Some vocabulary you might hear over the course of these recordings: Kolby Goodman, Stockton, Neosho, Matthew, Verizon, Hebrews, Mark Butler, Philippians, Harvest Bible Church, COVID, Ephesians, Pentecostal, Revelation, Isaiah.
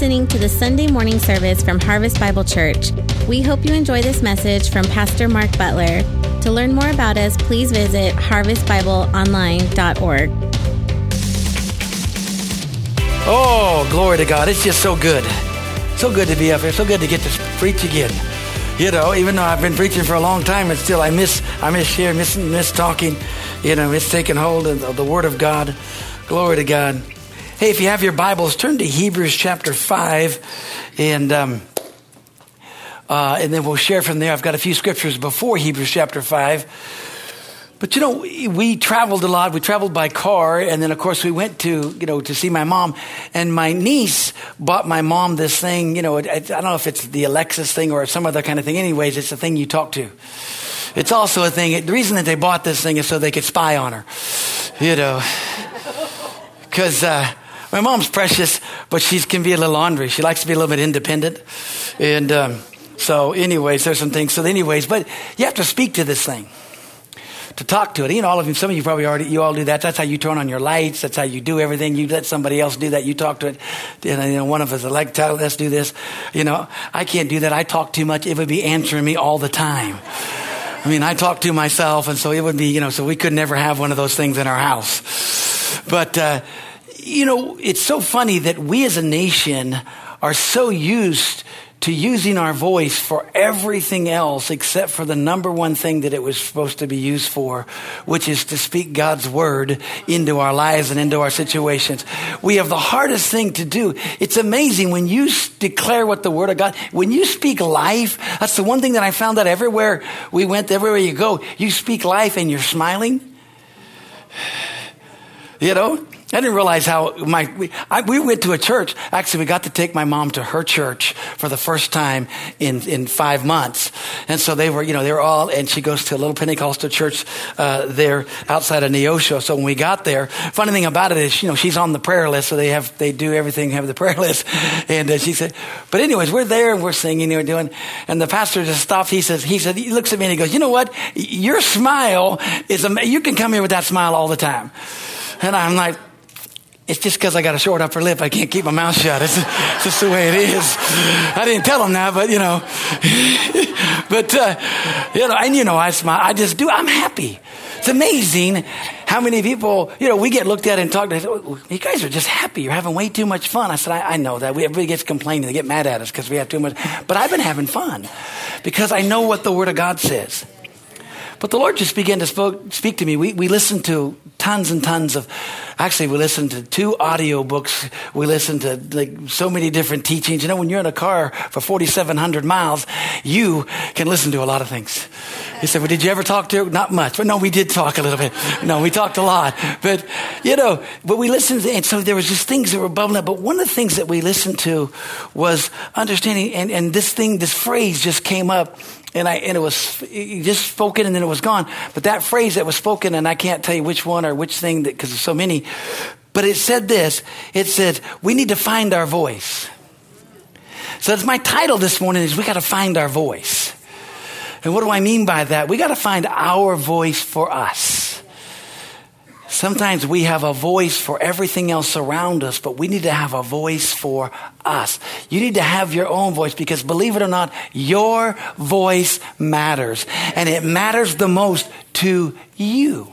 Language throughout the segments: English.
listening to the Sunday morning service from Harvest Bible Church. We hope you enjoy this message from Pastor Mark Butler. To learn more about us, please visit harvestbibleonline.org. Oh, glory to God. It's just so good. So good to be up here. So good to get to preach again. You know, even though I've been preaching for a long time, it's still I miss here, miss talking, you know, miss taking hold of the Word of God. Glory to God. Hey, if you have your Bibles, turn to Hebrews chapter 5, and then we'll share from there. I've got a few scriptures before Hebrews chapter 5. But, you know, we traveled a lot. We traveled by car, and then, of course, we went to, you know, to see my mom. And my niece bought my mom this thing, you know, I don't know if it's the Alexis thing or some other kind of thing. Anyways, it's the thing you talk to. It's also a thing. The reason that they bought this thing is so they could spy on her, you know, because... my mom's precious, but she can be a little ornery. She likes to be a little bit independent. And so anyways, there's some things. So anyways, but you have to speak to this thing, to talk to it. You know, all of you, some of you probably already, you all do that. That's how you turn on your lights. That's how you do everything. You let somebody else do that. You talk to it. You know, one of us is like, let's do this. You know, I can't do that. I talk too much. It would be answering me all the time. I mean, I talk to myself. And so it would be, you know, so we could never have one of those things in our house. But, you know, it's so funny that we as a nation are so used to using our voice for everything else except for the number one thing that it was supposed to be used for, which is to speak God's word into our lives and into our situations. We have the hardest thing to do. It's amazing when you declare what the word of God, when you speak life, that's the one thing that I found out everywhere we went, everywhere you go, you speak life and you're smiling. You know? I didn't realize how we went to a church. Actually, we got to take my mom to her church for the first time in 5 months. And so they were, you know, they were all, and she goes to a little Pentecostal church there outside of Neosho. So when we got there, funny thing about it is, you know, she's on the prayer list. So they do everything, have the prayer list. And she said, but anyways, we're there and we're singing and we're doing, and the pastor just stops. He said, he looks at me and he goes, you know what? Your smile is, you can come here with that smile all the time. And I'm like, it's just because I got a short upper lip. I can't keep my mouth shut. It's just the way it is. I didn't tell him that, but, you know. But, you know, and, you know, I smile. I just do. I'm happy. It's amazing how many people, you know, we get looked at and talked to. Oh, you guys are just happy. You're having way too much fun. I said, I know that. Everybody gets complaining. They get mad at us because we have too much. But I've been having fun because I know what the Word of God says. But the Lord just began to speak to me. We listened to tons and tons of, actually we listened to 2 audio books. We listened to like so many different teachings. You know, when you're in a car for 4,700 miles, you can listen to a lot of things. He said, well, did you ever talk to her? Not much. But no, we did talk a little bit. No, we talked a lot. But, you know, but we listened to, and so there was just things that were bubbling up. But one of the things that we listened to was understanding, and this thing, this phrase just came up. And it was just spoken and then it was gone. But that phrase that was spoken, and I can't tell you which one or which thing because there's so many, but it said this, it said, we need to find our voice. So that's my title this morning is we got to find our voice. And what do I mean by that? We got to find our voice for us. Sometimes we have a voice for everything else around us, but we need to have a voice for us. You need to have your own voice because believe it or not, your voice matters. And it matters the most to you.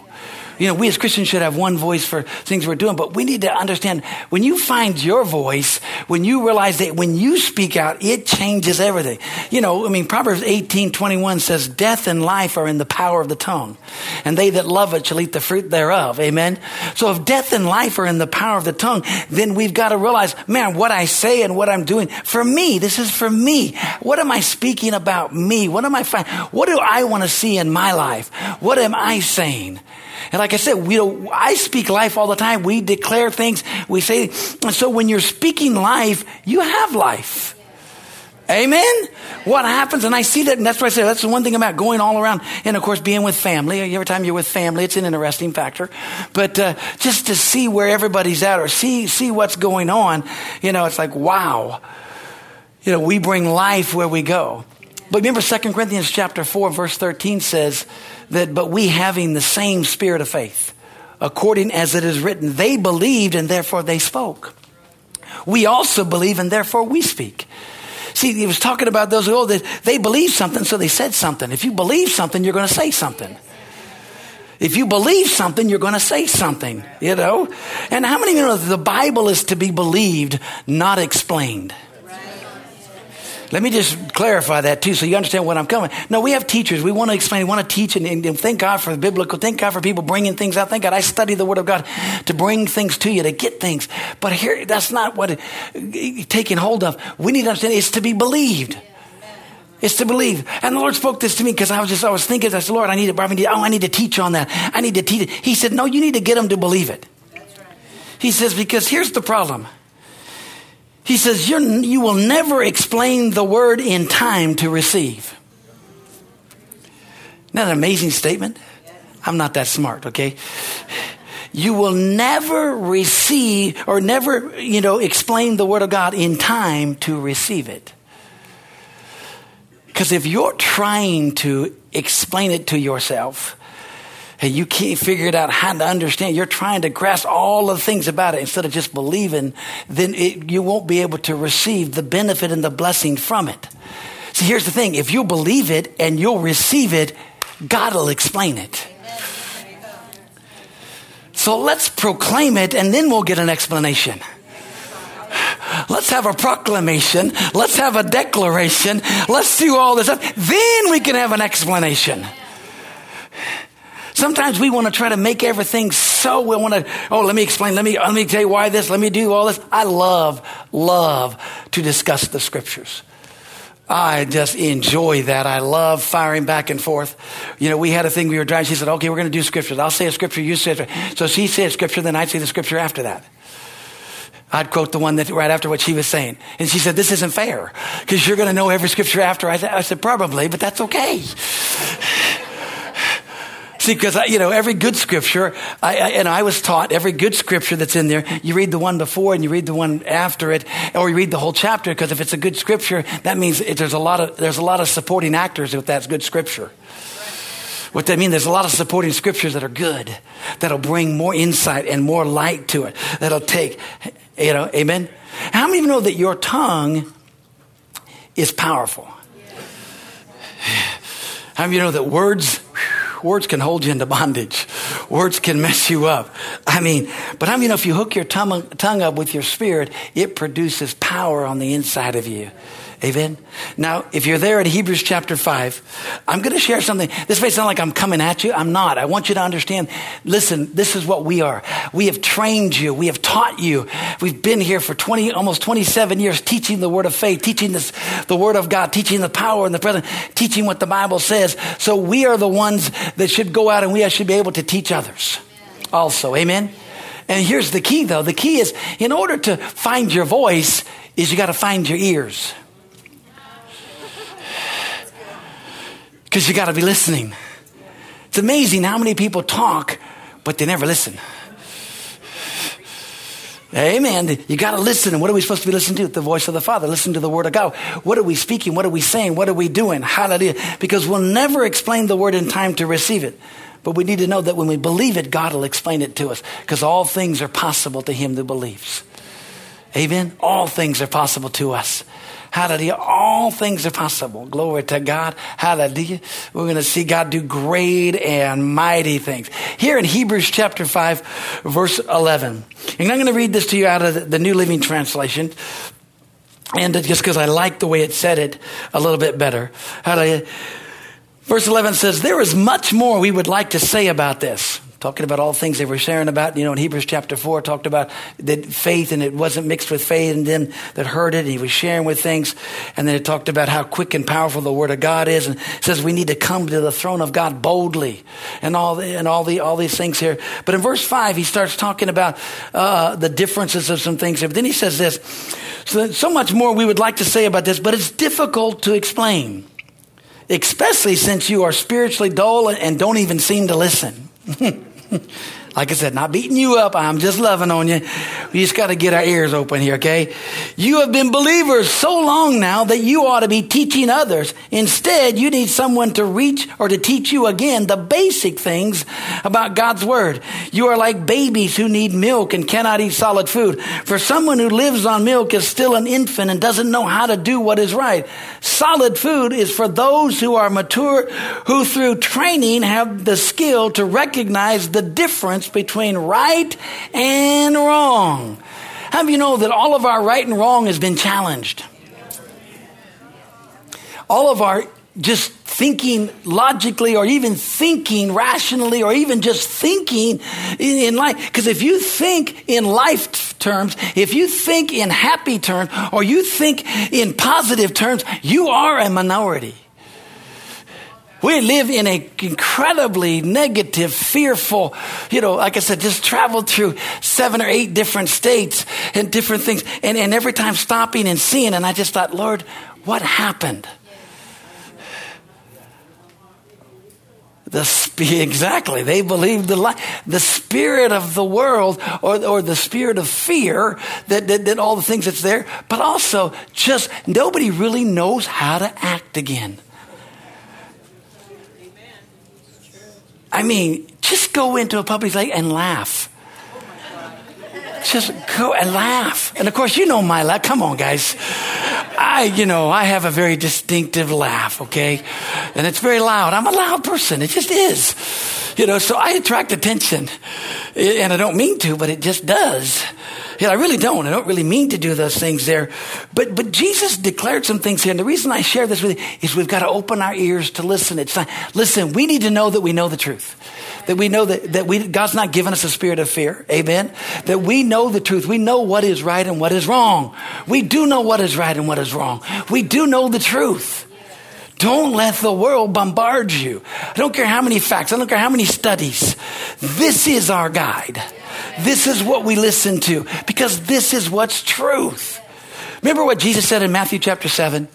You know, we as Christians should have one voice for things we're doing, but we need to understand when you find your voice, when you realize that when you speak out, it changes everything. You know, I mean, Proverbs 18:21 says, death and life are in the power of the tongue, and they that love it shall eat the fruit thereof. Amen. So if death and life are in the power of the tongue, then we've got to realize, man, what I say and what I'm doing for me, this is for me. What am I speaking about me? What am I finding? What do I want to see in my life? What am I saying? And like I said, I speak life all the time. We declare things. We say, and so when you're speaking life, you have life. Amen? What happens? And I see that, and that's why I say that's the one thing about going all around and, of course, being with family. Every time you're with family, it's an interesting factor. But just to see where everybody's at or see what's going on, you know, it's like, wow. You know, we bring life where we go. But remember, 2 Corinthians chapter 4, verse 13 says that, but we having the same spirit of faith, according as it is written, they believed and therefore they spoke. We also believe, and therefore we speak. See, he was talking about those who, they believe something, so they said something. If you believe something, you're going to say something. If you believe something, you're going to say something, you know. And how many of you know that the Bible is to be believed, not explained? Let me just clarify that too, so you understand what I'm coming. No, we have teachers. We want to explain. We want to teach, and thank God for the biblical. Thank God for people bringing things out. Thank God I study the Word of God to bring things to you, to get things. But here, that's not what it's taking hold of. We need to understand it's to be believed. It's to believe. And the Lord spoke this to me because I was thinking, I said, Lord, I need to teach on that. I need to teach it. He said, no, you need to get them to believe it. That's right. He says, because here's the problem. He says, you will never explain the word in time to receive. Isn't that an amazing statement? I'm not that smart, okay? You will never receive or never, explain the word of God in time to receive it. Because if you're trying to explain it to yourself and you can't figure it out how to understand, you're trying to grasp all the things about it instead of just believing, then you won't be able to receive the benefit and the blessing from it. See, here's the thing. If you believe it and you'll receive it, God will explain it. So let's proclaim it and then we'll get an explanation. Let's have a proclamation. Let's have a declaration. Let's do all this stuff. Then we can have an explanation. Sometimes we want to try to make everything so we want to, let me explain. Let me tell you why this. Let me do all this. I love to discuss the scriptures. I just enjoy that. I love firing back and forth. We had a thing we were driving. She said, okay, we're going to do scriptures. I'll say a scripture. You say it. So she said scripture. Then I'd say the scripture after that. I'd quote the one that right after what she was saying. And she said, this isn't fair because you're going to know every scripture after. I said, probably, but that's okay. See, because, every good scripture, I was taught every good scripture that's in there, you read the one before and you read the one after it, or you read the whole chapter because if it's a good scripture, that means there's a lot of supporting actors with that good scripture. What that means, there's a lot of supporting scriptures that are good, that'll bring more insight and more light to it, that'll take... amen. How many of you know that your tongue is powerful? How many of you know that words can hold you into bondage? Words can mess you up. But how many of you know if you hook your tongue up with your spirit, it produces power on the inside of you? Amen. Now, if you're there at Hebrews chapter 5, I'm going to share something. This may sound like I'm coming at you. I'm not. I want you to understand. Listen, this is what we are. We have trained you. We have taught you. We've been here for almost 27 years teaching the word of faith, teaching the word of God, teaching the power and the presence, teaching what the Bible says. So we are the ones that should go out and we should be able to teach others also. Amen. And here's the key, though. The key is in order to find your voice is you got to find your ears. Because you got to be listening. It's amazing how many people talk, but they never listen. Amen. You got to listen. And what are we supposed to be listening to? The voice of the Father. Listen to the word of God. What are we speaking? What are we saying? What are we doing? Hallelujah. Because we'll never explain the word in time to receive it. But we need to know that when we believe it, God will explain it to us. Because all things are possible to him that believes. Amen. All things are possible to us. Hallelujah. All things are possible. Glory to God. Hallelujah. We're going to see God do great and mighty things. Here in Hebrews chapter 5, verse 11. And I'm going to read this to you out of the New Living Translation. And just because I like the way it said it a little bit better. Hallelujah. Verse 11 says, there is much more we would like to say about this. Talking about all things they were sharing about, in Hebrews chapter 4, talked about that faith and it wasn't mixed with faith and then that heard it and he was sharing with things. And then it talked about how quick and powerful the word of God is and it says we need to come to the throne of God boldly and all these things here. But in verse 5, he starts talking about the differences of some things here. But then he says this, so much more we would like to say about this, but it's difficult to explain, especially since you are spiritually dull and don't even seem to listen. Like I said, not beating you up. I'm just loving on you. We just got to get our ears open here, okay? You have been believers so long now that you ought to be teaching others. Instead, you need someone to reach or to teach you again the basic things about God's word. You are like babies who need milk and cannot eat solid food. For someone who lives on milk is still an infant and doesn't know how to do what is right. Solid food is for those who are mature, who through training have the skill to recognize the difference between right and wrong. How do you know that all of our right and wrong has been challenged? All of our just thinking logically or even thinking rationally or even just thinking in life. Because if you think in life terms, if you think in happy terms, or you think in positive terms, you are a minority. We live in an incredibly negative, fearful, like I said, just traveled through 7 or 8 different states and different things. And every time stopping and seeing, and I just thought, Lord, what happened? Exactly. They believed the spirit of the world or the spirit of fear that all the things that's there, but also just nobody really knows how to act again. I mean, just go into a public place and laugh. Just go and laugh. And of course, you know my laugh. Come on, guys. I have a very distinctive laugh, okay? And it's very loud. I'm a loud person. It just is. So I attract attention. And I don't mean to, but it just does. I really don't. I don't really mean to do those things there. But Jesus declared some things here. And the reason I share this with you is we've got to open our ears to listen. It's not, listen, we need to know that we know the truth. That we know that God's not given us a spirit of fear. Amen. That we know the truth. We know what is right and what is wrong. We do know what is right and what is wrong. We do know the truth. Don't let the world bombard you. I don't care how many facts. I don't care how many studies. This is our guide. This is what we listen to because this is what's truth. Remember what Jesus said in Matthew chapter 7?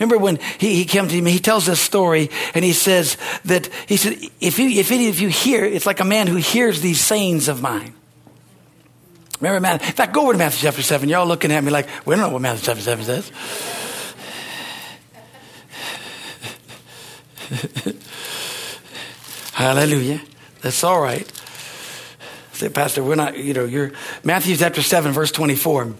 Remember when he came to him, he tells this story and he says that, he said, if you hear, it's like a man who hears these sayings of mine. Remember, Matthew, in fact, go over to Matthew chapter 7. You're all looking at me like, we don't know what Matthew chapter 7 says. Hallelujah. That's all right. Say, Pastor, we're not, you're Matthew chapter 7, verse 24.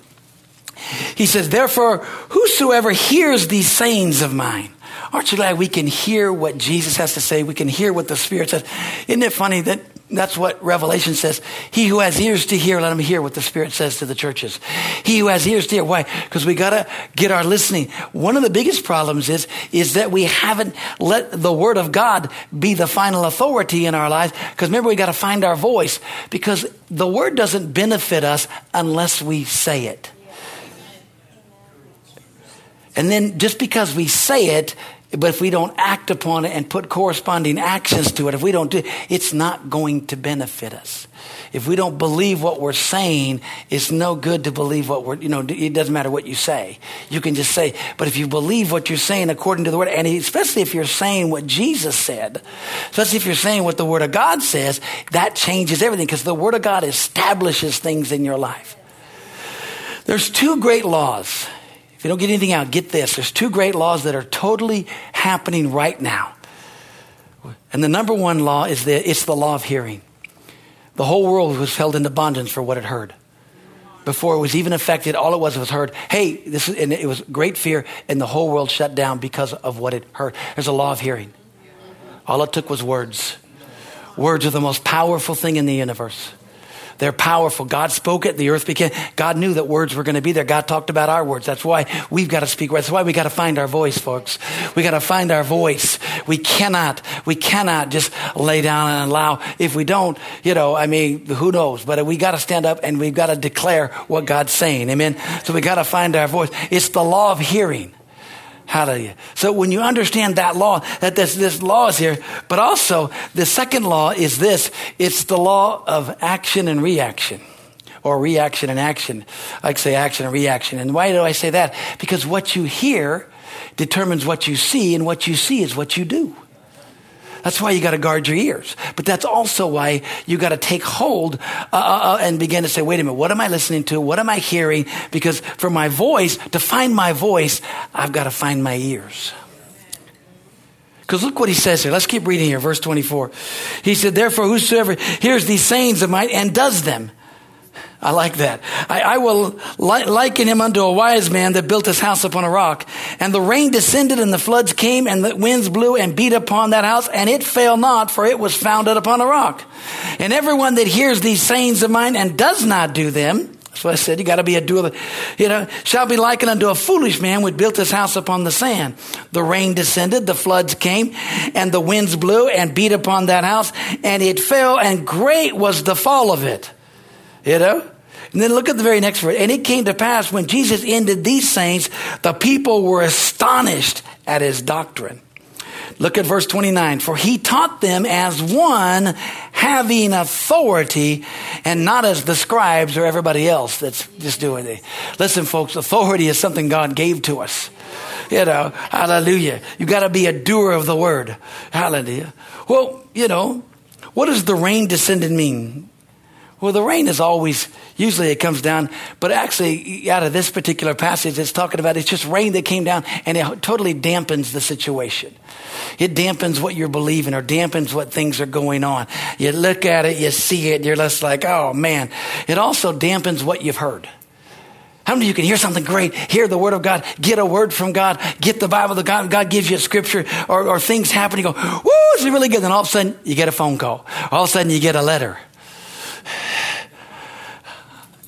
He says, therefore, whosoever hears these sayings of mine. Aren't you glad we can hear what Jesus has to say? We can hear what the Spirit says. Isn't it funny that that's what Revelation says? He who has ears to hear, let him hear what the Spirit says to the churches. He who has ears to hear. Why? Because we got to get our listening. One of the biggest problems is that we haven't let the Word of God be the final authority in our lives. Because remember, we got to find our voice. Because the Word doesn't benefit us unless we say it. And then just because we say it, but if we don't act upon it and put corresponding actions to it, if we don't do it, it's not going to benefit us. If we don't believe what we're saying, it's no good to believe what we're, it doesn't matter what you say. You can just say, but if you believe what you're saying according to the word, and especially if you're saying what Jesus said, especially if you're saying what the word of God says, that changes everything because the word of God establishes things in your life. There's 2 great laws. If you don't get anything out, get this. There's 2 great laws that are totally happening right now. And the number 1 law is it's the law of hearing. The whole world was held into bondage for what it heard. Before it was even affected, all it was heard. Hey, and it was great fear, and the whole world shut down because of what it heard. There's a law of hearing. All it took was words. Words are the most powerful thing in the universe. They're powerful. God spoke it. The earth became. God knew that words were going to be there. God talked about our words. That's why we've got to speak. That's why we got to find our voice, folks. We got to find our voice. We cannot just lay down and allow. If we don't, who knows? But we got to stand up and we've got to declare what God's saying. Amen. So we got to find our voice. It's the law of hearing. Hallelujah. So when you understand that law, that this law is here, but also the second law is this. It's the law of action and reaction, or reaction and action. I say action and reaction. And why do I say that? Because what you hear determines what you see, and what you see is what you do. That's why you got to guard your ears. But that's also why you got to take hold and begin to say, wait a minute, what am I listening to? What am I hearing? Because for my voice, to find my voice, I've got to find my ears. Because look what he says here. Let's keep reading here. Verse 24. He said, therefore, whosoever hears these sayings of mine and does them. I like that. I will liken him unto a wise man that built his house upon a rock. And the rain descended and the floods came and the winds blew and beat upon that house. And it fell not, for it was founded upon a rock. And everyone that hears these sayings of mine and does not do them. That's what I said. You got to be a doer. You know, shall be likened unto a foolish man which built his house upon the sand. The rain descended, the floods came, and the winds blew and beat upon that house. And it fell, and great was the fall of it. You know? And then look at the very next verse. And it came to pass when Jesus ended these sayings, the people were astonished at his doctrine. Look at verse 29. For he taught them as one having authority and not as the scribes or everybody else that's just doing it. Listen, folks, authority is something God gave to us. You know, hallelujah. You got to be a doer of the word. Hallelujah. Well, you know, what does the rain descended mean? Well, the rain is always, usually it comes down, but actually out of this particular passage it's talking about, it's just rain that came down and it totally dampens the situation. It dampens what you're believing or dampens what things are going on. You look at it, you see it, you're just like, oh man. It also dampens what you've heard. How many of you can hear something great, hear the word of God, get a word from God, get the Bible that God gives you a scripture or things happen, you go, woo, it's really good. Then all of a sudden you get a phone call. All of a sudden you get a letter.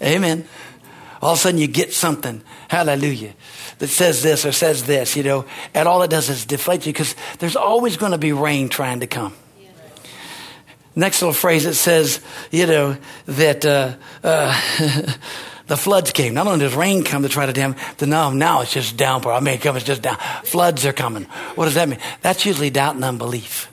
Amen. All of a sudden you get something, hallelujah, that says this or says this, you know, and all it does is deflate you because there's always going to be rain trying to come. Yeah. Next little phrase, it says, you know, that the floods came. Not only does rain come to try to dampen, but now it's just downpour. I mean, it's just down. Floods are coming. What does that mean? That's usually doubt and unbelief.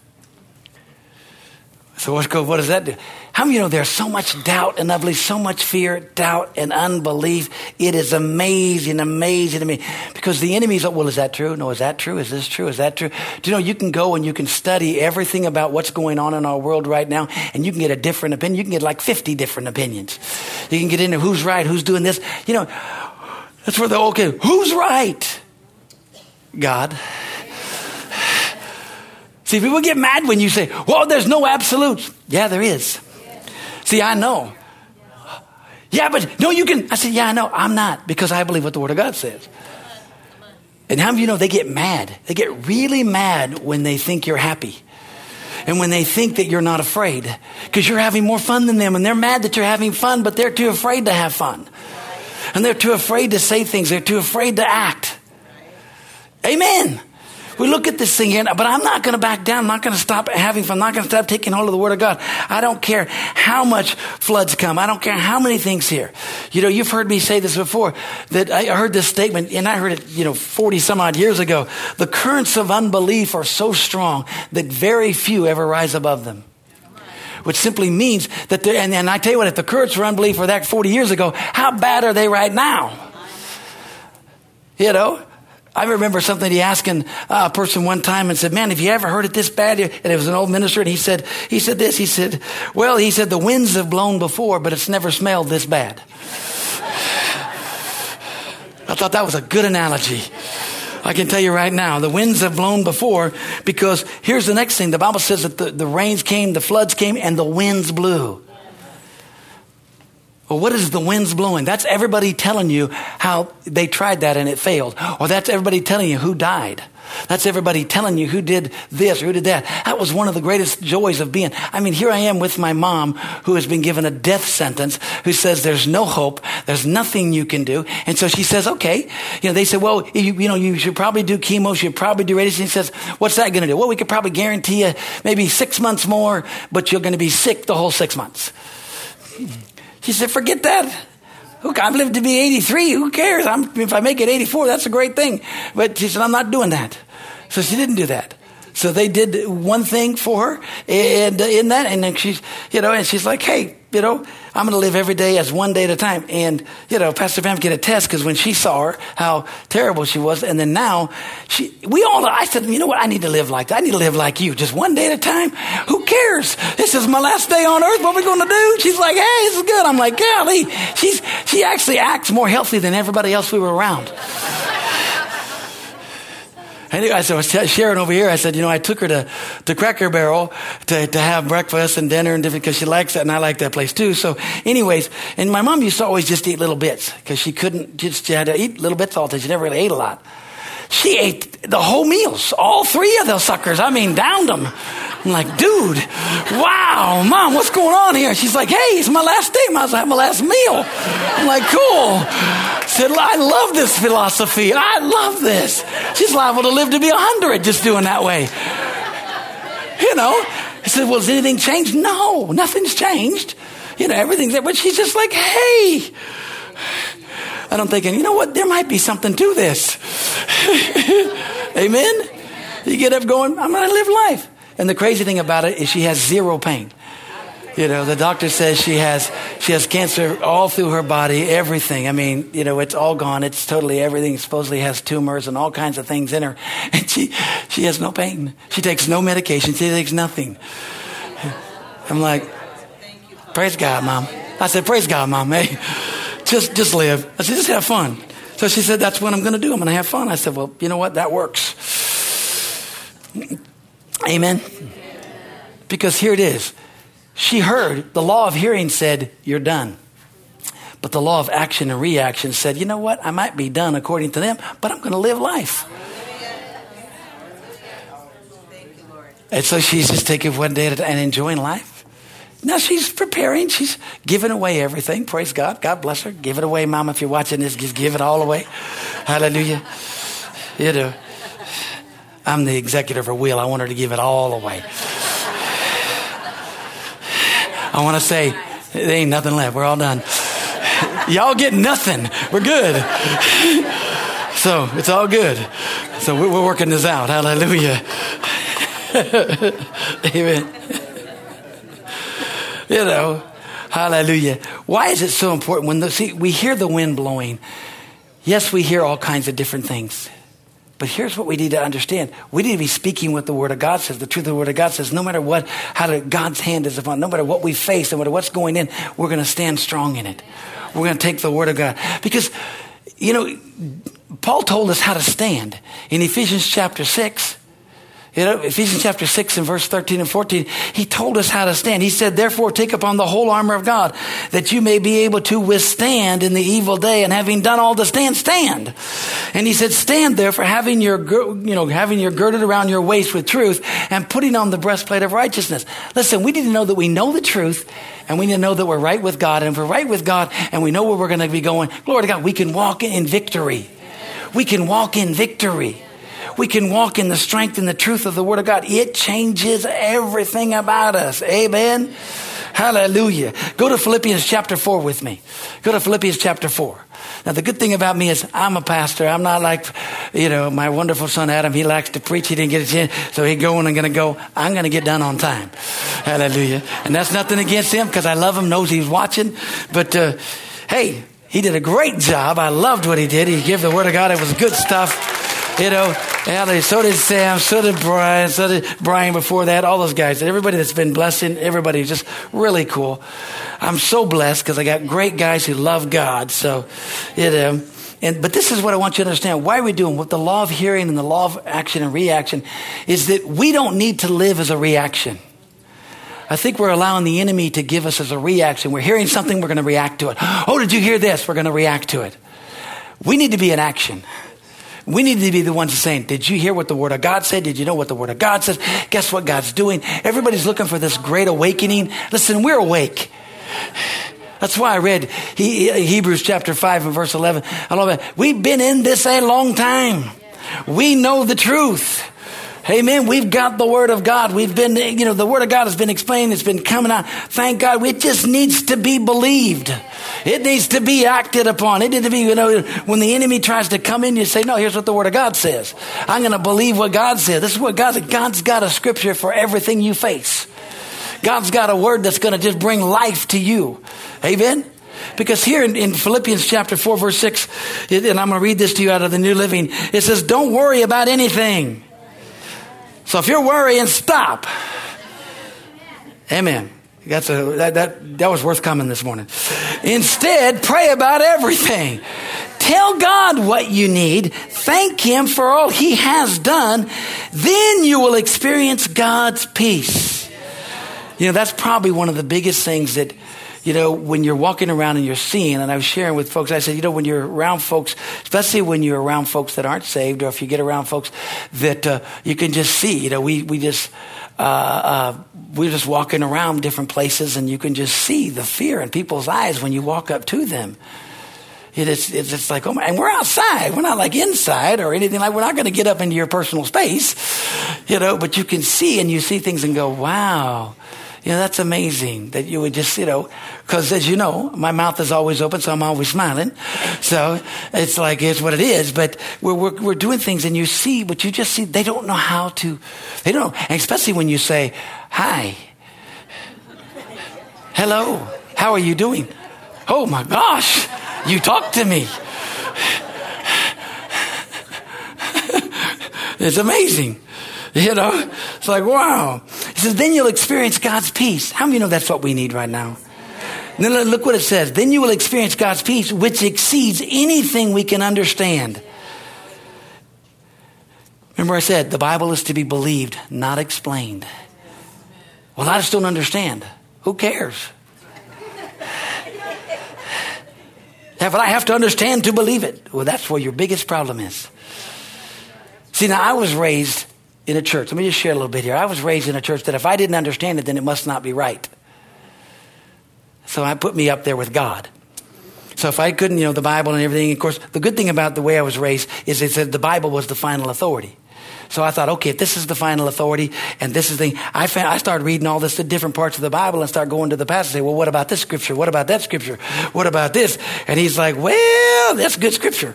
So what does that do? How many of you know there's so much doubt and unbelief, so much fear, doubt and unbelief? It is amazing, amazing to me. Because the enemy's like, well, is that true? No, is that true? Is this true? Is that true? Do you know you can go and you can study everything about what's going on in our world right now and you can get a different opinion. You can get like 50 different opinions. You can get into who's right, who's doing this. You know, that's where the old kid, who's right? God. See, people get mad when you say, well, there's no absolutes. Yeah, there is. Yeah. See, I know. Yeah, but no, you can. I said, yeah, I know. I'm not, because I believe what the Word of God says. Come on. And how many of you know they get mad? They get really mad when they think you're happy. And when they think that you're not afraid, because you're having more fun than them. And they're mad that you're having fun, but they're too afraid to have fun. Right. And they're too afraid to say things. They're too afraid to act. Right. Amen. We look at this thing here, but I'm not going to back down. I'm not going to stop having fun. I'm not going to stop taking hold of the Word of God. I don't care how much floods come. I don't care how many things here. You know, you've heard me say this before, that I heard this statement, and I heard it, you know, 40 some odd years ago. The currents of unbelief are so strong that very few ever rise above them. Which simply means that, and I tell you what, if the currents were unbelief were that 40 years ago, how bad are they right now? You know? I remember something he asking a person one time and said, man, have you ever heard it this bad? And it was an old minister. And he said this, he said, the winds have blown before, but it's never smelled this bad. I thought that was a good analogy. I can tell you right now, the winds have blown before, because here's the next thing. The Bible says that the rains came, the floods came, and the winds blew. Well, what is the winds blowing? That's everybody telling you how they tried that and it failed. Or that's everybody telling you who died. That's everybody telling you who did this or who did that. That was one of the greatest joys of being. I mean, here I am with my mom, who has been given a death sentence, who says there's no hope, there's nothing you can do. And so she says, okay. You know, they said, well, you should probably do chemo, you should probably do radiation. She says, what's that going to do? Well, we could probably guarantee you maybe 6 months more, but you're going to be sick the whole 6 months. She said, forget that. I've lived to be 83. Who cares? If I make it 84, that's a great thing. But she said, I'm not doing that. So she didn't do that. So they did one thing for her, and in that, and then she's, and she's like, hey, I'm going to live every day as one day at a time. And, Pastor Pam can attest, because when she saw her, how terrible she was. And then now, I said, you know what? I need to live like that. I need to live like you. Just one day at a time. Who cares? This is my last day on earth. What are we going to do? She's like, hey, this is good. I'm like, golly. She actually acts more healthy than everybody else we were around. Anyway, so I was sharing over here. I said, I took her to Cracker Barrel to have breakfast and dinner and different, because she likes that and I like that place too. So anyways, and my mom used to always just eat little bits because she had to eat little bits all the time. She never really ate a lot. She ate the whole meals, all three of those suckers. Downed them. I'm like, dude, wow, Mom, what's going on here? She's like, hey, it's my last day. Might as well have my last meal. I'm like, cool. I said, I love this philosophy. I love this. She's liable to live to be 100 just doing that way. I said, well, has anything changed? No, nothing's changed. Everything's there. But she's just like, hey. And I'm thinking, you know what? There might be something to this. Amen? You get up going, I'm going to live life. And the crazy thing about it is she has zero pain. The doctor says she has cancer all through her body, everything. It's all gone. It's totally everything. Supposedly has tumors and all kinds of things in her. And she has no pain. She takes no medication. She takes nothing. I'm like, praise God, Mom. I said, praise God, Mom. Hey, just live. I said, just have fun. So she said, that's what I'm going to do. I'm going to have fun. I said, well, you know what? That works. Amen. Because here it is. She heard, the law of hearing said, you're done. But the law of action and reaction said, you know what? I might be done according to them, but I'm going to live life. Thank you, Lord. And so she's just taking one day at a time and enjoying life. Now she's preparing. She's giving away everything. Praise God. God bless her. Give it away, Mom. If you're watching this, just give it all away. Hallelujah. I'm the executor of her will. I want her to give it all away. I want to say, there ain't nothing left. We're all done. Y'all get nothing. We're good. So it's all good. So we're working this out. Hallelujah. Amen. Hallelujah. Why is it so important? We hear the wind blowing. Yes, we hear all kinds of different things. But here's what we need to understand. We need to be speaking what the Word of God says. The truth of the Word of God says, no matter what, God's hand is upon, no matter what we face, no matter what's going in, we're going to stand strong in it. We're going to take the Word of God. Because, Paul told us how to stand. In Ephesians chapter 6, Ephesians chapter 6 and verse 13 and 14, he told us how to stand. He said, therefore, take upon the whole armor of God, that you may be able to withstand in the evil day, and having done all to stand. And he said, stand therefore, having your girded around your waist with truth, and putting on the breastplate of righteousness. Listen, we need to know that we know the truth, and we need to know that we're right with God. And if we're right with God, and we know where we're going to be going, glory to God, we can walk in victory. We can walk in victory. We can walk in the strength and the truth of the Word of God. It changes everything about us. Amen. Hallelujah. Go to Philippians chapter 4 with me. Go to Philippians chapter 4. Now, the good thing about me is I'm a pastor. I'm not like, my wonderful son Adam. He likes to preach. He didn't get a chance. So he's going and going to go. I'm going to get done on time. Hallelujah. And that's nothing against him, because I love him, knows he's watching. But, hey, he did a great job. I loved what he did. He gave the Word of God. It was good stuff. So did Sam, so did Brian before that, all those guys, everybody that's been blessing, everybody's just really cool. I'm so blessed because I got great guys who love God. So, but this is what I want you to understand. Why are we doing what the law of hearing and the law of action and reaction is that we don't need to live as a reaction. I think we're allowing the enemy to give us as a reaction. We're hearing something, we're going to react to it. Oh, did you hear this? We're going to react to it. We need to be in action. We need to be the ones saying, did you hear what the Word of God said? Did you know what the Word of God says? Guess what God's doing? Everybody's looking for this great awakening. Listen, we're awake. That's why I read Hebrews chapter 5 and verse 11. I love it. We've been in this a long time. We know the truth. Amen. We've got the Word of God. We've been, the Word of God has been explained. It's been coming out. Thank God. It just needs to be believed. It needs to be acted upon. It needs to be, you know, when the enemy tries to come in, you say, no, here's what the Word of God says. I'm going to believe what God says. This is what God says. God's got a scripture for everything you face. God's got a word that's going to just bring life to you. Amen? Because here in Philippians chapter 4, verse 6, and I'm going to read this to you out of the New Living. It says, don't worry about anything. So if you're worrying, stop. Amen. That was worth coming this morning. Instead, pray about everything. Tell God what you need. Thank Him for all He has done. Then you will experience God's peace. You know, that's probably one of the biggest things that, you know, when you're walking around and you're seeing, and I was sharing with folks, I said, you know, when you're around folks, especially when you're around folks that aren't saved, or if you get around folks that you can just see, you know, we're just walking around different places, and you can just see the fear in people's eyes when you walk up to them. It's like, oh my, and we're outside. We're not like inside or anything like, we're not going to get up into your personal space, you know, but you can see, and you see things and go, wow, you know, that's amazing that you would just, you know, because as you know, my mouth is always open, so I'm always smiling. So it's like, it's what it is, but we're doing things, and you see, but you just see, they don't know how to, they don't, and especially when you say, hi, hello, how are you doing? Oh my gosh. You talk to me. It's amazing. You know, it's like, wow. He says, then you'll experience God's peace. How many of you know that's what we need right now? And then look what it says. Then you will experience God's peace, which exceeds anything we can understand. Remember I said, the Bible is to be believed, not explained. Well, I just don't understand. Who cares? But I have to understand to believe it. Well, that's where your biggest problem is. See, now I was raised in a church. Let me just share a little bit here. I was raised in a church that if I didn't understand it, then it must not be right. So I put me up there with God. So if I couldn't, you know, the Bible and everything, of course, the good thing about the way I was raised is it said the Bible was the final authority. So I thought, okay, this is the final authority, and this is the thing. I started reading all this, the different parts of the Bible, and start going to the passage and say, well, what about this scripture? What about that scripture? What about this? And he's like, well, that's good scripture.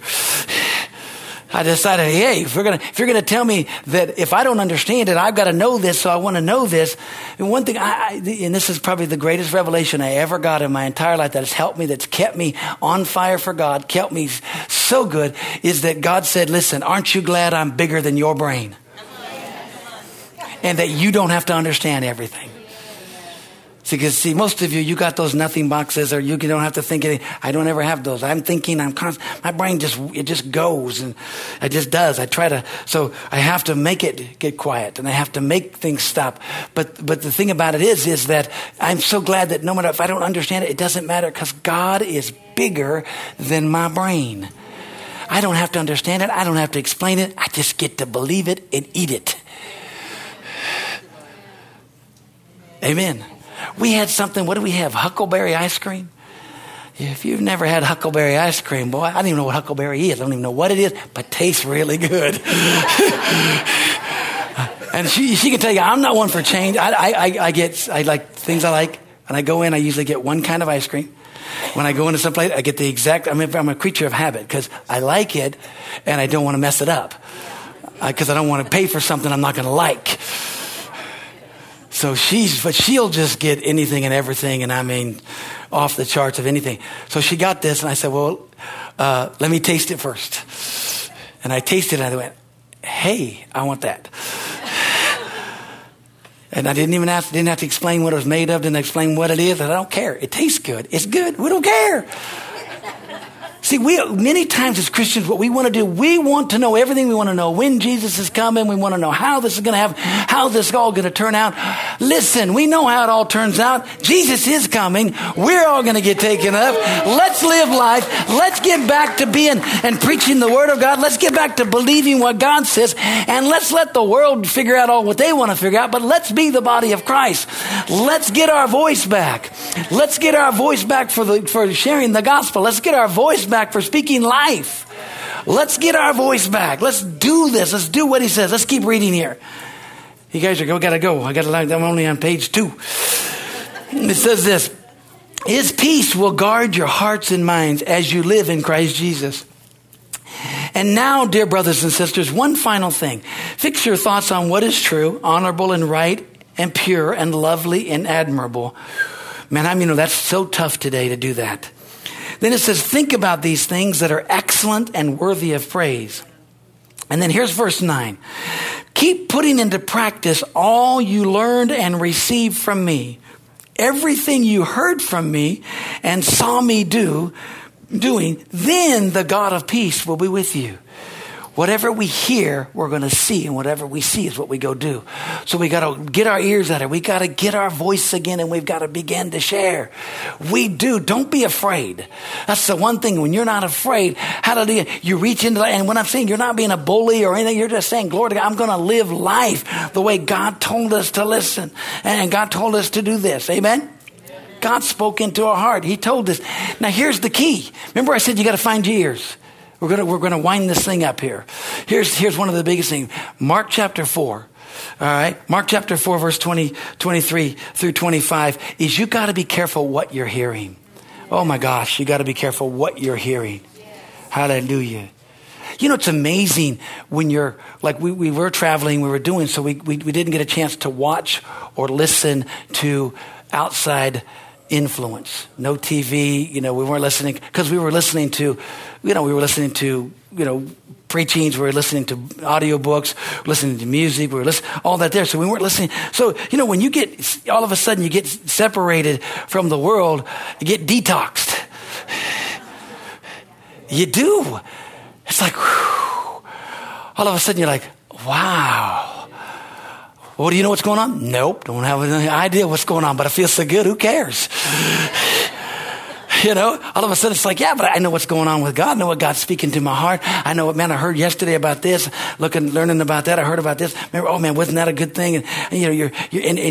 I decided, hey, if you're gonna tell me that if I don't understand it, I've got to know this, so I want to know this. And one thing, and this is probably the greatest revelation I ever got in my entire life that has helped me, that's kept me on fire for God, kept me so good, is that God said, listen, aren't you glad I'm bigger than your brain? And that you don't have to understand everything. See, most of you got those nothing boxes, or you don't have to think anything. I don't ever have those. I'm thinking, my brain just goes, and it just does. So I have to make it get quiet, and I have to make things stop. But the thing about it is that I'm so glad that no matter if I don't understand it, it doesn't matter, because God is bigger than my brain. I don't have to understand it. I don't have to explain it. I just get to believe it and eat it. Amen. We had something, what do we have? Huckleberry ice cream? If you've never had huckleberry ice cream, boy, I don't even know what huckleberry is. I don't even know what it is, but tastes really good. And she can tell you, I'm not one for change. I like things I like, and I go in, I usually get one kind of ice cream. When I go into some place, I get the exact, I'm a creature of habit, because I like it, and I don't want to mess it up, because I don't want to pay for something I'm not going to like. So she'll just get anything and everything, and I mean, off the charts of anything. So she got this, and I said, well, let me taste it first. And I tasted it, and I went, hey, I want that. And I didn't have to explain what it was made of, didn't explain what it is, and I don't care. It tastes good. It's good. We don't care. See, many times as Christians, what we want to do, we want to know everything. We want to know when Jesus is coming. We want to know how this is going to happen, how this is all going to turn out. Listen, we know how it all turns out. Jesus is coming. We're all going to get taken up. Let's live life. Let's get back to being and preaching the Word of God. Let's get back to believing what God says. And let's let the world figure out all what they want to figure out. But let's be the body of Christ. Let's get our voice back. Let's get our voice back for sharing the gospel. Let's get our voice back. For speaking life. Let's get our voice back. Let's do this. Let's do what he says. Let's keep reading here. You guys are gotta go. I'm only on page 2. It says this. His peace will guard your hearts and minds as you live in Christ Jesus. And now, dear brothers and sisters, one final thing. Fix your thoughts on what is true, honorable and right and pure and lovely and admirable. Man, that's so tough today to do that. Then it says, think about these things that are excellent and worthy of praise. And then here's verse 9. Keep putting into practice all you learned and received from me. Everything you heard from me and saw me doing, then the God of peace will be with you. Whatever we hear, we're going to see, and whatever we see is what we go do. So we got to get our ears at it. We got to get our voice again, and we've got to begin to share. We do. Don't be afraid. That's the one thing. When you're not afraid, hallelujah, you reach into that. And when I'm saying you're not being a bully or anything, you're just saying, glory to God, I'm going to live life the way God told us to listen, and God told us to do this. Amen? God spoke into our heart. He told us. Now, here's the key. Remember I said you got to find your ears. We're gonna wind this thing up here. Here's one of the biggest things. Mark chapter 4. All right. Mark chapter 4, verse 20, 23 through 25 is you got to be careful what you're hearing. Oh my gosh. You got to be careful what you're hearing. Hallelujah. You know, it's amazing when you're like, we were traveling, we were doing, so we didn't get a chance to watch or listen to outside influence. No TV, we weren't listening because we were listening to preachings, we were listening to audiobooks, listening to music, we were listening all that there. So we weren't listening. So, when you get all of a sudden you get separated from the world, you get detoxed. You do. It's like whew. All of a sudden you're like, wow. Well, do you know what's going on? Nope. Don't have any idea what's going on, but I feel so good. Who cares? All of a sudden it's like, yeah, but I know what's going on with God. I know what God's speaking to my heart. I know what, man, I heard yesterday about this, learning about that. I heard about this. Remember, oh man, wasn't that a good thing? And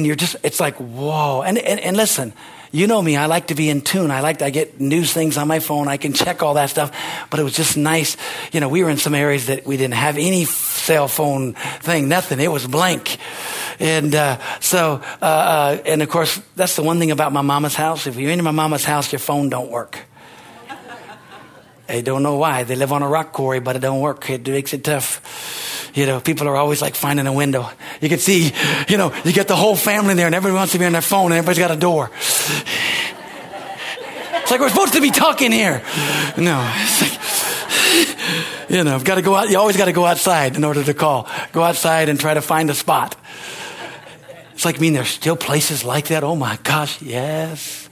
you're just, it's like, whoa. And listen, you know me, I like to be in tune. I get news things on my phone. I can check all that stuff, but it was just nice. We were in some areas that we didn't have any cell phone thing, nothing. It was blank. And of course, that's the one thing about my mama's house. If you're in my mama's house, your phone don't work. I don't know why. They live on a rock quarry, but it don't work. It makes it tough. People are always like finding a window. You can see, you get the whole family in there and everybody wants to be on their phone and everybody's got a door. It's like we're supposed to be talking here. No, it's like, I've got to go out. You always got to go outside in order to call. Go outside and try to find a spot. It's like, there's still places like that. Oh my gosh, yes.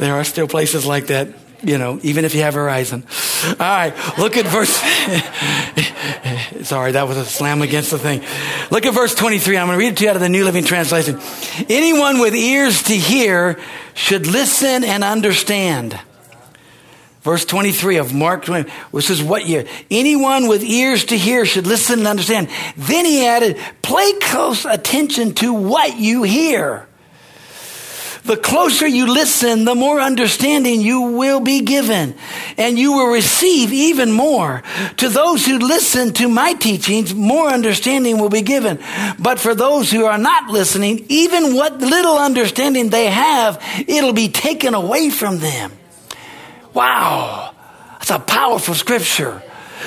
There are still places like that, even if you have Verizon. All right, look at verse. Sorry, that was a slam against the thing. Look at verse 23. I'm going to read it to you out of the New Living Translation. Anyone with ears to hear should listen and understand. Verse 23 of Mark 20, which is what year? Anyone with ears to hear should listen and understand. Then he added, pay close attention to what you hear. The closer you listen, the more understanding you will be given. And you will receive even more. To those who listen to my teachings, more understanding will be given. But for those who are not listening, even what little understanding they have, it'll be taken away from them. Wow, that's a powerful scripture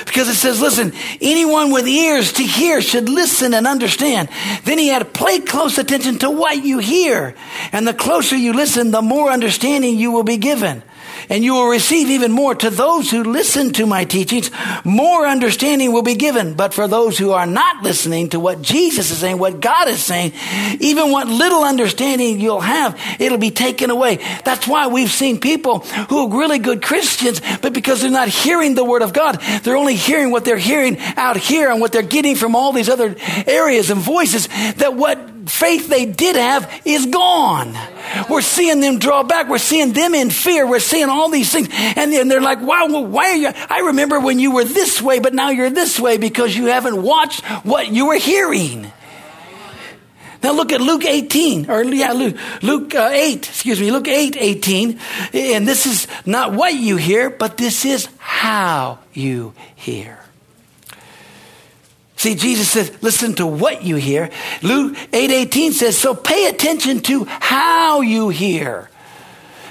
because it says, listen, anyone with ears to hear should listen and understand. Then he had to pay close attention to what you hear. And the closer you listen, the more understanding you will be given. And you will receive even more. To those who listen to my teachings, more understanding will be given. But for those who are not listening to what Jesus is saying, what God is saying, even what little understanding you'll have, it'll be taken away. That's why we've seen people who are really good Christians, but because they're not hearing the word of God, they're only hearing what they're hearing out here and what they're getting from all these other areas and voices, that what faith they did have is gone. We're seeing them draw back. We're seeing them in fear. We're seeing all these things. And they're like, wow, well, why are you? I remember when you were this way, but now you're this way because you haven't watched what you were hearing. Now look at Luke 8:18. And this is not what you hear, but this is how you hear. See, Jesus says, listen to what you hear. Luke 8:18 says, so pay attention to how you hear.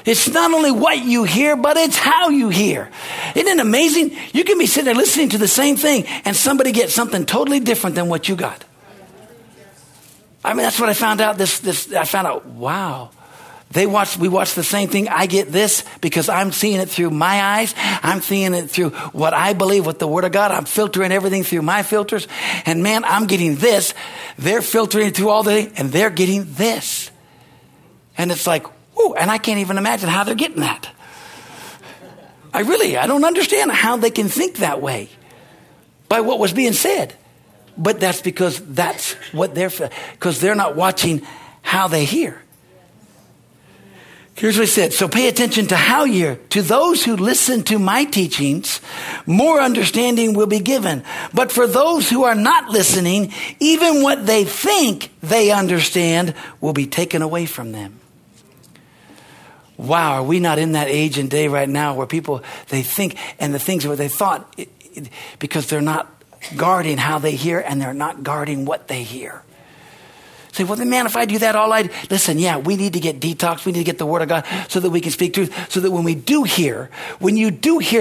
It's not only what you hear, but it's how you hear. Isn't it amazing? You can be sitting there listening to the same thing and somebody gets something totally different than what you got. I mean, that's what I found out. Wow. We watch the same thing. I get this because I'm seeing it through my eyes. I'm seeing it through what I believe with the Word of God. I'm filtering everything through my filters. And man, I'm getting this. They're filtering it through all the, and they're getting this. And it's like, whoo, and I can't even imagine how they're getting that. I don't understand how they can think that way by what was being said. But that's because they're not watching how they hear. Here's what he said. So pay attention to how you hear. To those who listen to my teachings, more understanding will be given. But for those who are not listening, even what they think they understand will be taken away from them. Wow, are we not in that age and day right now where people, they think and the things that they thought, because they're not guarding how they hear and they're not guarding what they hear. Say, well, then, man, if I do that, we need to get detox. We need to get the Word of God so that we can speak truth. So that when you do hear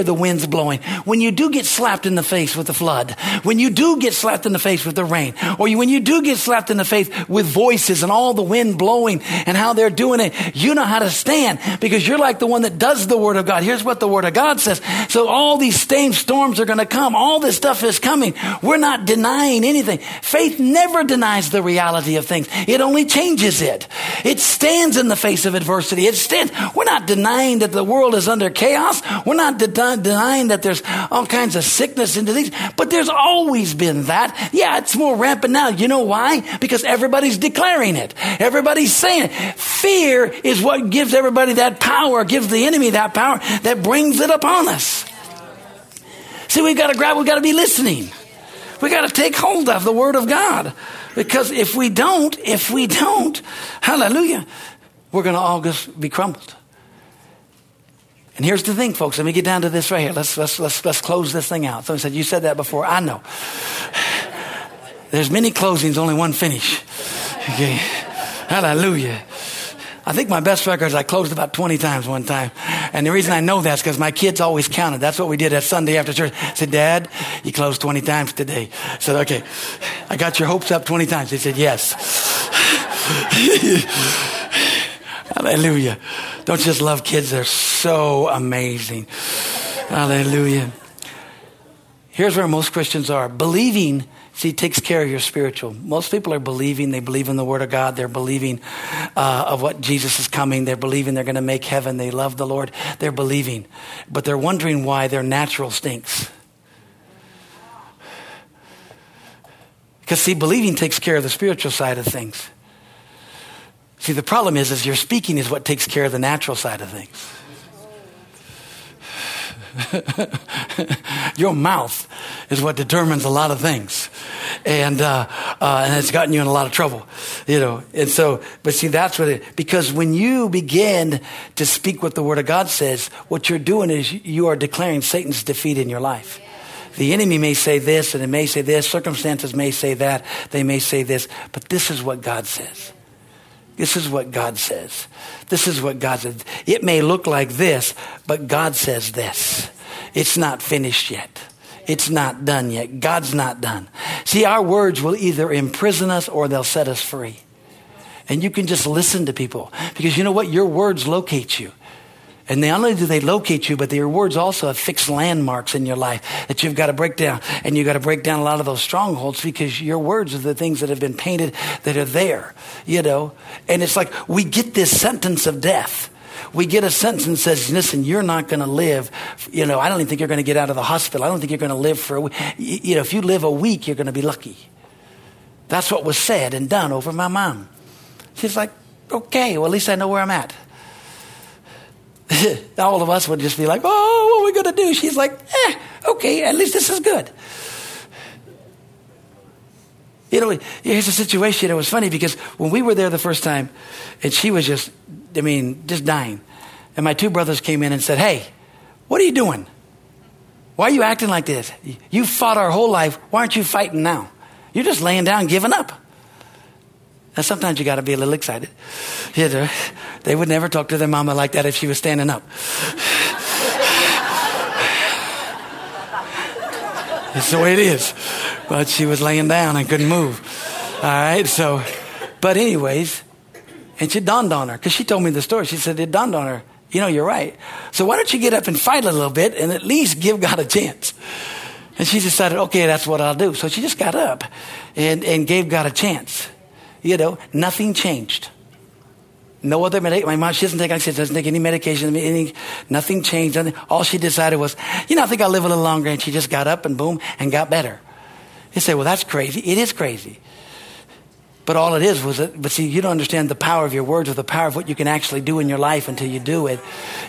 the winds blowing, when you do get slapped in the face with the flood, when you do get slapped in the face with the rain, or when you do get slapped in the face with voices and all the wind blowing and how they're doing it, you know how to stand because you're like the one that does the Word of God. Here's what the Word of God says. So all these same storms are going to come. All this stuff is coming. We're not denying anything. Faith never denies the reality of things. It only changes it. It stands in the face of adversity. It stands. We're not denying that the world is under chaos. We're not denying that there's all kinds of sickness and disease. But there's always been that. Yeah, it's more rampant now. You know why? Because everybody's declaring it. Everybody's saying it. Fear is what gives everybody that power, gives the enemy that power that brings it upon us. See, we've got to be listening. We got to take hold of the Word of God. Because if we don't, hallelujah, we're going to all just be crumbled. And here's the thing, folks. Let me get down to this right here. Let's close this thing out. Someone said, you said that before. I know. There's many closings, only one finish. Okay. Hallelujah. I think my best record is I closed about 20 times one time. And the reason I know that's because my kids always counted. That's what we did at Sunday after church. I said, Dad, you closed 20 times today. I said, okay, I got your hopes up 20 times. He said, yes. Hallelujah. Don't you just love kids? They're so amazing. Hallelujah. Here's where most Christians are. Believing, see, takes care of your spiritual. Most people are believing. They believe in the Word of God. They're believing of what Jesus is coming. They're believing they're going to make heaven. They love the Lord. They're believing. But they're wondering why their natural stinks. Because, see, believing takes care of the spiritual side of things. See, the problem is your speaking is what takes care of the natural side of things. Your mouth is what determines a lot of things, and it's gotten you in a lot of trouble, you know. And so, but see, that's what it. Because when you begin to speak what the Word of God says, what you're doing is you are declaring Satan's defeat in your life. The enemy may say this, and it may say this. Circumstances may say that. They may say this, but this is what God says. This is what God says. This is what God says. It may look like this, but God says this. It's not finished yet. It's not done yet. God's not done. See, our words will either imprison us or they'll set us free. And you can just listen to people because you know what? Your words locate you. And not only do they locate you, but your words also have fixed landmarks in your life that you've got to break down. And you've got to break down a lot of those strongholds because your words are the things that have been painted that are there, you know. And it's like we get this sentence of death. We get a sentence that says, listen, you're not going to live. You know, I don't even think you're going to get out of the hospital. I don't think you're going to live for a week. You know, if you live a week, you're going to be lucky. That's what was said and done over my mom. She's like, okay, well, at least I know where I'm at. All of us would just be like, oh, what are we going to do? She's like, okay, at least this is good. You know, here's a situation. It was funny because when we were there the first time, and she was just dying. And my two brothers came in and said, hey, what are you doing? Why are you acting like this? You fought our whole life. Why aren't you fighting now? You're just laying down, giving up. Now, sometimes you got to be a little excited. Yeah, they would never talk to their mama like that if she was standing up. It's the way it is. But she was laying down and couldn't move. All right, so, but anyways, and it dawned on her, because she told me the story. She said, it dawned on her, you know, you're right. So why don't you get up and fight a little bit and at least give God a chance? And she decided, okay, that's what I'll do. So she just got up and gave God a chance. You know, nothing changed. No other medication. My mom, she doesn't take, like I said, doesn't take any medication. Nothing changed. All she decided was, you know, I think I'll live a little longer. And she just got up and boom, and got better. You say, well, that's crazy. It is crazy. But all it is was that, but see, you don't understand the power of your words or the power of what you can actually do in your life until you do it,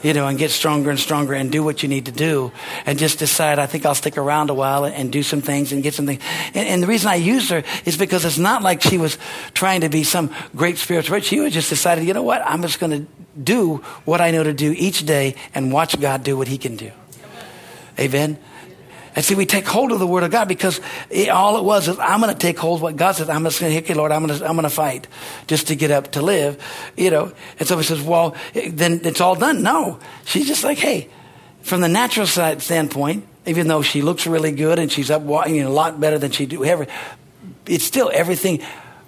you know, and get stronger and stronger and do what you need to do and just decide, I think I'll stick around a while and do some things and get some things. And the reason I used her is because it's not like she was trying to be some great spiritual person. She was just decided, you know what, I'm just going to do what I know to do each day and watch God do what he can do. Amen. And see, we take hold of the word of God because all it was is, I'm going to take hold of what God says. I'm just going to, okay, Lord, I'm going to fight just to get up to live, you know. And somebody says, well, then it's all done. No. She's just like, hey, from the natural side standpoint, even though she looks really good and she's up walking a lot better than she do ever, it's still everything.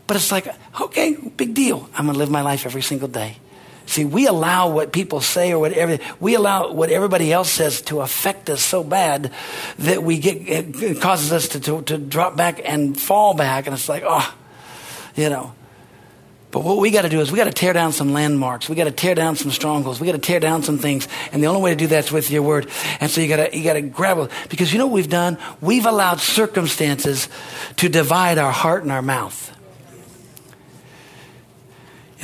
But it's like, okay, big deal. I'm going to live my life every single day. See, we allow what people say or whatever, we allow what everybody else says to affect us so bad that we get, it causes us to drop back and fall back. And it's like, oh, you know. But what we got to do is we got to tear down some landmarks. We got to tear down some strongholds. We got to tear down some things. And the only way to do that is with your word. And so you got to grab it. Because you know what we've done? We've allowed circumstances to divide our heart and our mouth.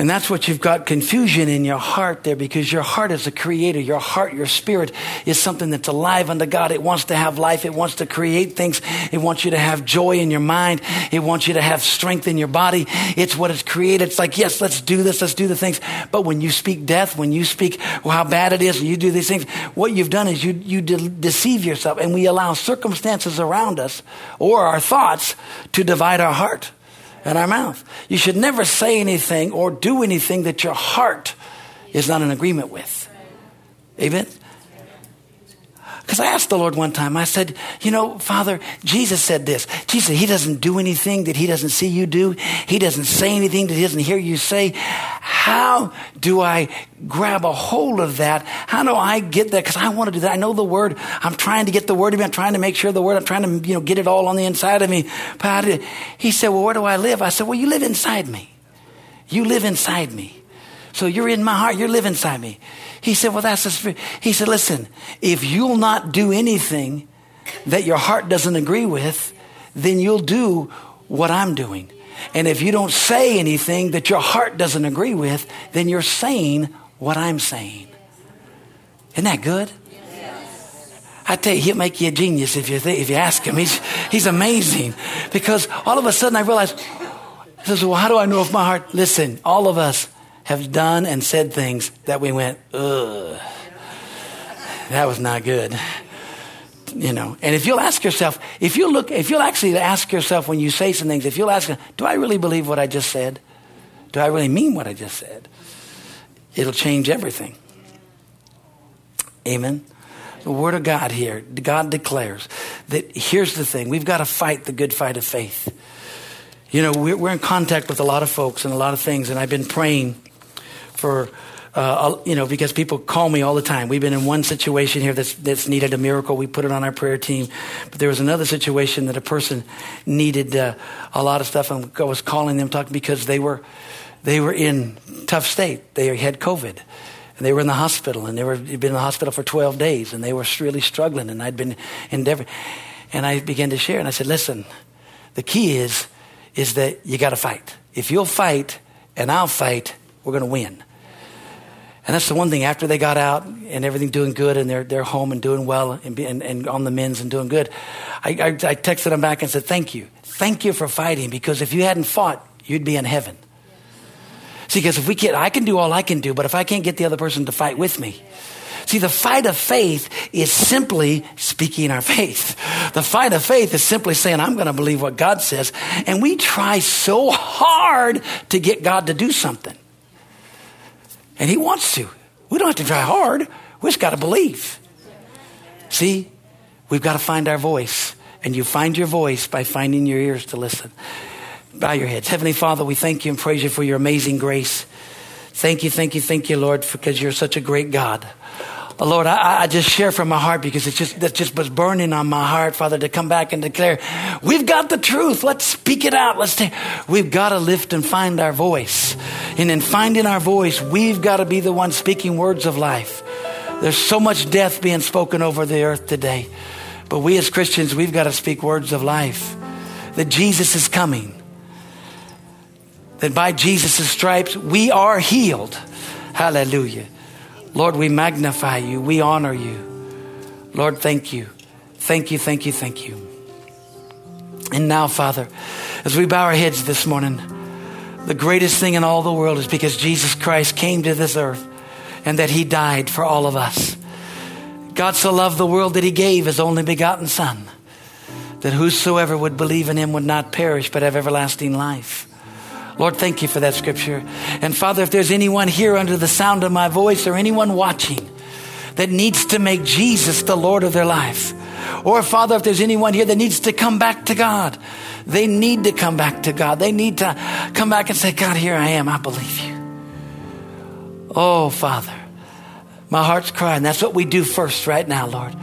And that's what you've got, confusion in your heart there, because your heart is a creator. Your heart, your spirit is something that's alive unto God. It wants to have life. It wants to create things. It wants you to have joy in your mind. It wants you to have strength in your body. It's what it's created. It's like, yes, let's do this. Let's do the things. But when you speak death, when you speak how bad it is, and you do these things, what you've done is you deceive yourself. And we allow circumstances around us or our thoughts to divide our heart and our mouth. You should never say anything or do anything that your heart is not in agreement with. Amen? Because I asked the Lord one time, I said, you know, Father, Jesus said this. Jesus said, he doesn't do anything that he doesn't see you do. He doesn't say anything that he doesn't hear you say. How do I grab a hold of that? How do I get that? Because I want to do that. I know the word. I'm trying to get the word in me. I'm trying to make sure the word. I'm trying to, you know, get it all on the inside of me. But he said, well, where do I live? I said, well, you live inside me. You live inside me. So you're in my heart. You live inside me. He said, well, that's the spirit. He said, listen, if you'll not do anything that your heart doesn't agree with, then you'll do what I'm doing. And if you don't say anything that your heart doesn't agree with, then you're saying what I'm saying. Isn't that good? I tell you, he'll make you a genius if you ask him. He's amazing. Because all of a sudden I realized, he says, well, how do I know if my heart? Listen, all of us have done and said things that we went, ugh, that was not good. You know, and if you'll ask yourself, if you'll actually ask yourself when you say some things, if you'll ask, do I really believe what I just said? Do I really mean what I just said? It'll change everything. Amen. The word of God here, God declares that here's the thing. We've got to fight the good fight of faith. You know, we're in contact with a lot of folks and a lot of things, and I've been praying for, you know, because people call me all the time. We've been in one situation here that's needed a miracle. We put it on our prayer team. But there was another situation that a person needed a lot of stuff, and I was calling them, talking, because they were in tough state. They had COVID. And they were in the hospital, and they'd been in the hospital for 12 days, and they were really struggling, and I'd been endeavoring. And I began to share, and I said, listen, the key is that you got to fight. If you'll fight and I'll fight, we're going to win. And that's the one thing. After they got out and everything doing good, and they're home and doing well and on the mends and doing good, I texted them back and said, thank you. Thank you for fighting, because if you hadn't fought, you'd be in heaven. See, because if we can't, I can do all I can do, but if I can't get the other person to fight with me, See, the fight of faith is simply speaking our faith. The fight of faith is simply saying, I'm going to believe what God says. And we try so hard to get God to do something. And he wants to. We don't have to try hard. We just got to believe. See, we've got to find our voice. And you find your voice by finding your ears to listen. Bow your heads. Heavenly Father, we thank you and praise you for your amazing grace. Thank you, Lord, because you're such a great God. Oh, Lord, I just share from my heart because that's just was burning on my heart, Father, to come back and declare, we've got the truth. Let's speak it out. We've got to lift and find our voice. And in finding our voice, we've got to be the one speaking words of life. There's so much death being spoken over the earth today. But we as Christians, we've got to speak words of life. That Jesus is coming. That by Jesus' stripes, we are healed. Hallelujah. Lord, we magnify you. We honor you. Lord, thank you. Thank you. And now, Father, as we bow our heads this morning, the greatest thing in all the world is because Jesus Christ came to this earth and that he died for all of us. God so loved the world that he gave his only begotten Son, that whosoever would believe in him would not perish but have everlasting life. Lord, thank you for that scripture. And Father, if there's anyone here under the sound of my voice or anyone watching that needs to make Jesus the Lord of their life, or Father, if there's anyone here that needs to come back to God, they need to come back to God. They need to come back and say, God, here I am. I believe you. Oh, Father, my heart's crying. That's what we do first right now, Lord.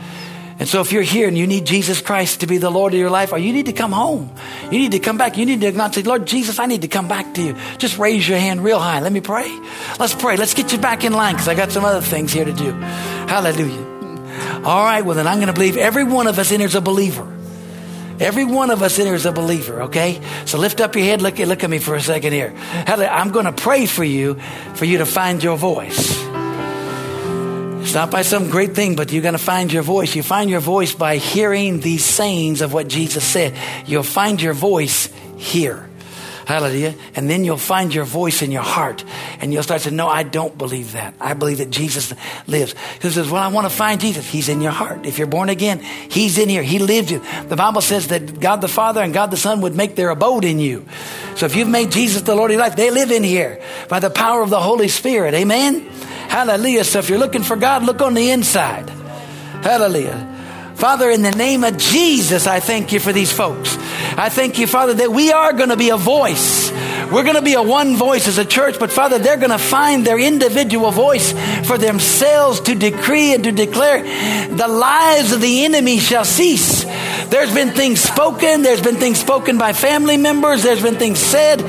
And so if you're here and you need Jesus Christ to be the Lord of your life, or you need to come home, you need to come back, you need to acknowledge, Lord Jesus, I need to come back to you. Just raise your hand real high. Let me pray. Let's pray. Let's get you back in line because I got some other things here to do. Hallelujah. All right, well then I'm going to believe every one of us in here is a believer. Every one of us in here is a believer, okay? So lift up your head. Look at me for a second here. Hallelujah. I'm going to pray for you to find your voice. It's not by some great thing, but you're going to find your voice. You find your voice by hearing these sayings of what Jesus said. You'll find your voice here. Hallelujah. And then you'll find your voice in your heart. And you'll start to know, I don't believe that. I believe that Jesus lives. He says, well, I want to find Jesus. He's in your heart. If you're born again, he's in here. He lives you. The Bible says that God the Father and God the Son would make their abode in you. So if you've made Jesus the Lord of your life, they live in here by the power of the Holy Spirit. Amen. Hallelujah. So if you're looking for God, look on the inside. Hallelujah. Father, in the name of Jesus, I thank you for these folks. I thank you, Father, that we are going to be a voice. We're going to be a one voice as a church, but Father, they're going to find their individual voice for themselves to decree and to declare. The lies of the enemy shall cease. There's been things spoken. There's been things spoken by family members. There's been things said.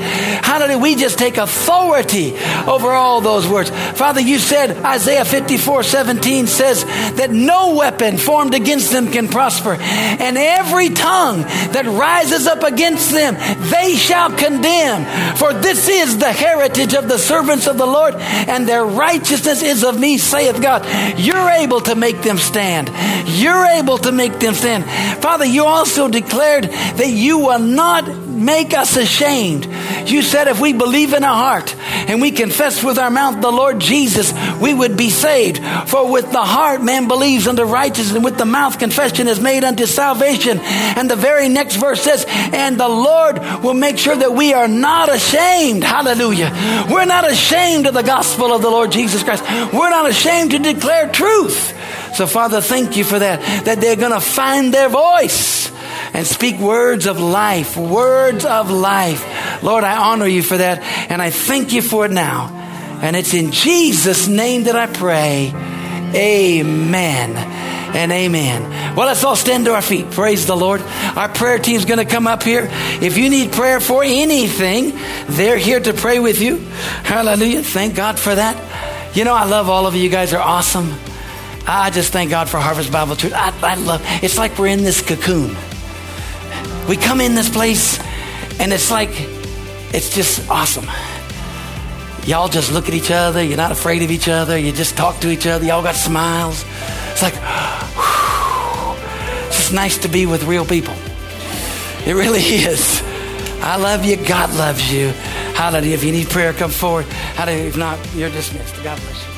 How do we just take authority over all those words? Father, you said, Isaiah 54:17 says that no weapon formed against them can prosper. And every tongue that rises up against them, they shall condemn. For this is the heritage of the servants of the Lord, and their righteousness is of me, saith God. You're able to make them stand. You're able to make them stand. Father, you also declared that you will not make us ashamed. You said if we believe in our heart and we confess with our mouth the Lord Jesus, we would be saved. For with the heart man believes unto righteousness, and with the mouth confession is made unto salvation. And the very next verse says, and the Lord will make sure that we are not ashamed. Hallelujah. We're not ashamed of the gospel of the Lord Jesus Christ. We're not ashamed to declare truth. So Father, thank you for that they're going to find their voice and speak words of life. Lord, I honor you for that, and I thank you for it now. And it's in Jesus' name that I pray. Amen and amen. Well, let's all stand to our feet. Praise the Lord. Our prayer team's going to come up here. If you need prayer for anything, they're here to pray with you. Hallelujah. Thank God for that. You know, I love all of you. You guys are awesome. I just thank God for Harvest Bible Church. I love it. It's like we're in this cocoon. We come in this place, and it's like, it's just awesome. Y'all just look at each other. You're not afraid of each other. You just talk to each other. Y'all got smiles. It's like, whew. It's just nice to be with real people. It really is. I love you. God loves you. Hallelujah. If you need prayer, come forward. Hallelujah. If not, you're dismissed. God bless you.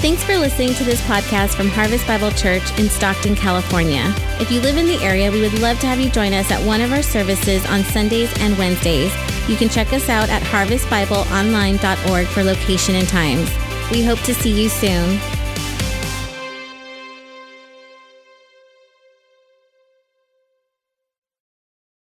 Thanks for listening to this podcast from Harvest Bible Church in Stockton, California. If you live in the area, we would love to have you join us at one of our services on Sundays and Wednesdays. You can check us out at harvestbibleonline.org for location and times. We hope to see you soon.